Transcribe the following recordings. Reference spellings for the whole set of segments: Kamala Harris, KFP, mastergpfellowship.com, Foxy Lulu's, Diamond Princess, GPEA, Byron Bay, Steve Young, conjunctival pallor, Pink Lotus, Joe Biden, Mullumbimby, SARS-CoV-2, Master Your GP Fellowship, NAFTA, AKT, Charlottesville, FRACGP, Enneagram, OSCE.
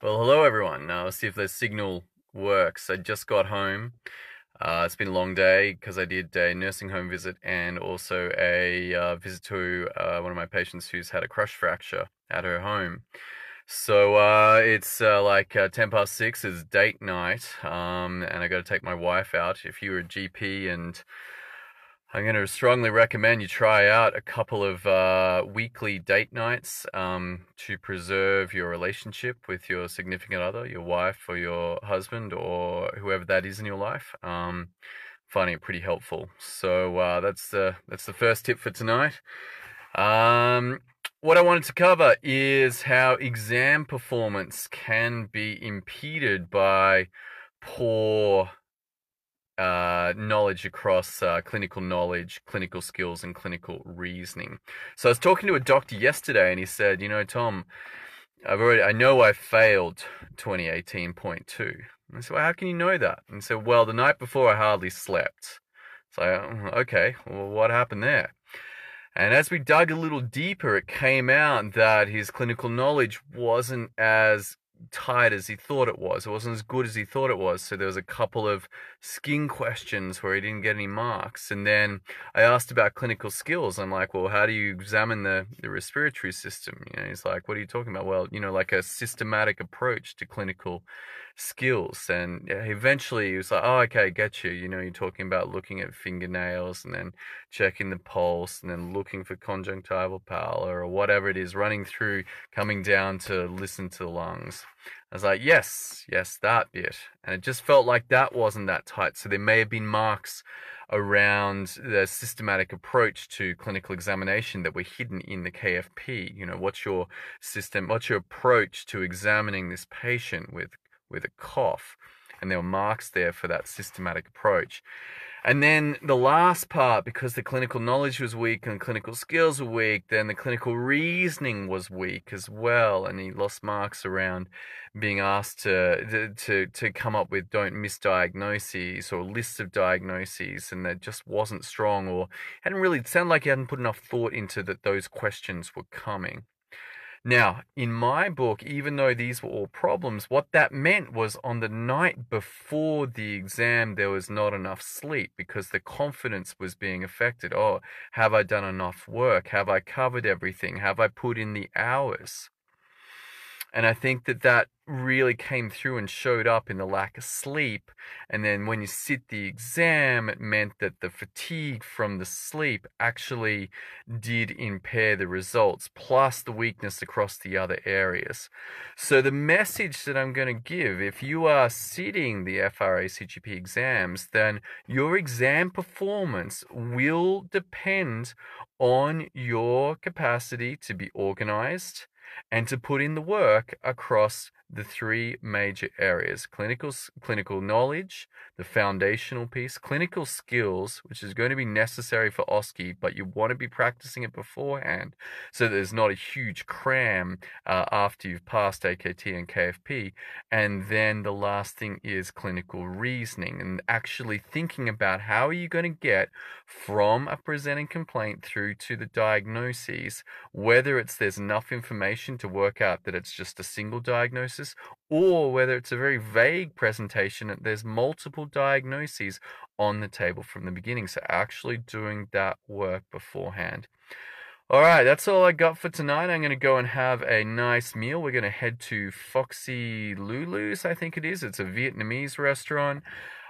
Well, hello everyone. Now let's see if the signal works. I just got home. It's been a long day because I did a nursing home visit and also a visit to one of my patients who's had a crush fracture at her home. So it's like 10 past 6, it's date night, and I got to take my wife out. If you're a GP, and I'm going to strongly recommend you try out a couple of weekly date nights to preserve your relationship with your significant other, your wife or your husband or whoever that is in your life. Finding it pretty helpful. So that's the first tip for tonight. What I wanted to cover is how exam performance can be impeded by poor knowledge across clinical knowledge, clinical skills, and clinical reasoning. So I was talking to a doctor yesterday, and he said, "You know, Tom, I know I failed 2018.2." I said, "Well, how can you know that?" And he said, "Well, the night before I hardly slept." So, okay, well, what happened there? And as we dug a little deeper, it came out that his clinical knowledge wasn't as tight as he thought it was. It wasn't as good as he thought it was. So there was a couple of skin questions where he didn't get any marks. And then I asked about clinical skills. I'm like, well, how do you examine the respiratory system? You know, he's like, what are you talking about? Well, you know, like a systematic approach to clinical skills. And eventually he was like, oh, okay, get you. You know, you're talking about looking at fingernails and then checking the pulse and then looking for conjunctival pallor or whatever it is, running through, coming down to listen to the lungs. I was like, yes, that bit. And it just felt like that wasn't that tight. So there may have been marks around the systematic approach to clinical examination that were hidden in the KFP. You know, what's your system, what's your approach to examining this patient with a cough? And there were marks there for that systematic approach. And then the last part, because the clinical knowledge was weak and clinical skills were weak, then the clinical reasoning was weak as well. And he lost marks around being asked to come up with don't misdiagnoses or lists of diagnoses, and that just wasn't strong, or hadn't really, it sounded like he hadn't put enough thought into that those questions were coming. Now, in my book, even though these were all problems, what that meant was on the night before the exam, there was not enough sleep because the confidence was being affected. Oh, have I done enough work? Have I covered everything? Have I put in the hours? And I think that that really came through and showed up in the lack of sleep. And then when you sit the exam, it meant that the fatigue from the sleep actually did impair the results, plus the weakness across the other areas. So the message that I'm going to give, if you are sitting the FRACGP exams, then your exam performance will depend on your capacity to be organized and to put in the work across the three major areas: clinical knowledge, the foundational piece, clinical skills, which is going to be necessary for OSCE, but you want to be practicing it beforehand so that there's not a huge cram after you've passed AKT and KFP. And then the last thing is clinical reasoning, and actually thinking about how are you going to get from a presenting complaint through to the diagnoses, whether it's there's enough information to work out that it's just a single diagnosis, or whether it's a very vague presentation that there's multiple diagnoses on the table from the beginning. So actually doing that work beforehand. All right, that's all I got for tonight. I'm going to go and have a nice meal. We're going to head to Foxy Lulu's, I think it is. It's a Vietnamese restaurant.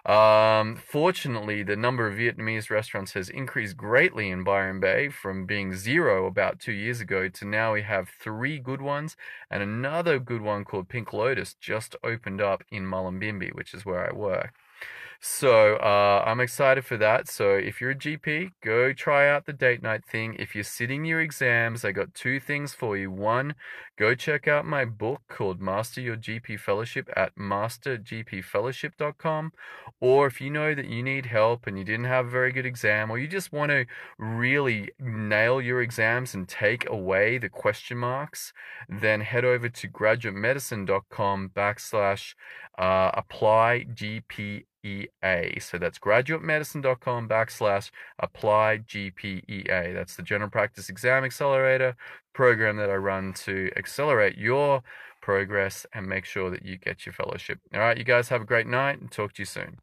Fortunately, the number of Vietnamese restaurants has increased greatly in Byron Bay, from being 0 about 2 years ago to now we have 3 good ones, and another good one called Pink Lotus just opened up in Mullumbimby, which is where I work. So I'm excited for that. So if you're a GP, go try out the date night thing. If you're sitting your exams, I got 2 things for you. 1, go check out my book called Master Your GP Fellowship at mastergpfellowship.com. Or if you know that you need help and you didn't have a very good exam, or you just want to really nail your exams and take away the question marks, then head over to graduatemedicine.com/apply GPEA. So that's graduatemedicine.com/apply GPEA. That's the General Practice Exam Accelerator program that I run to accelerate your progress and make sure that you get your fellowship. All right, you guys have a great night and talk to you soon.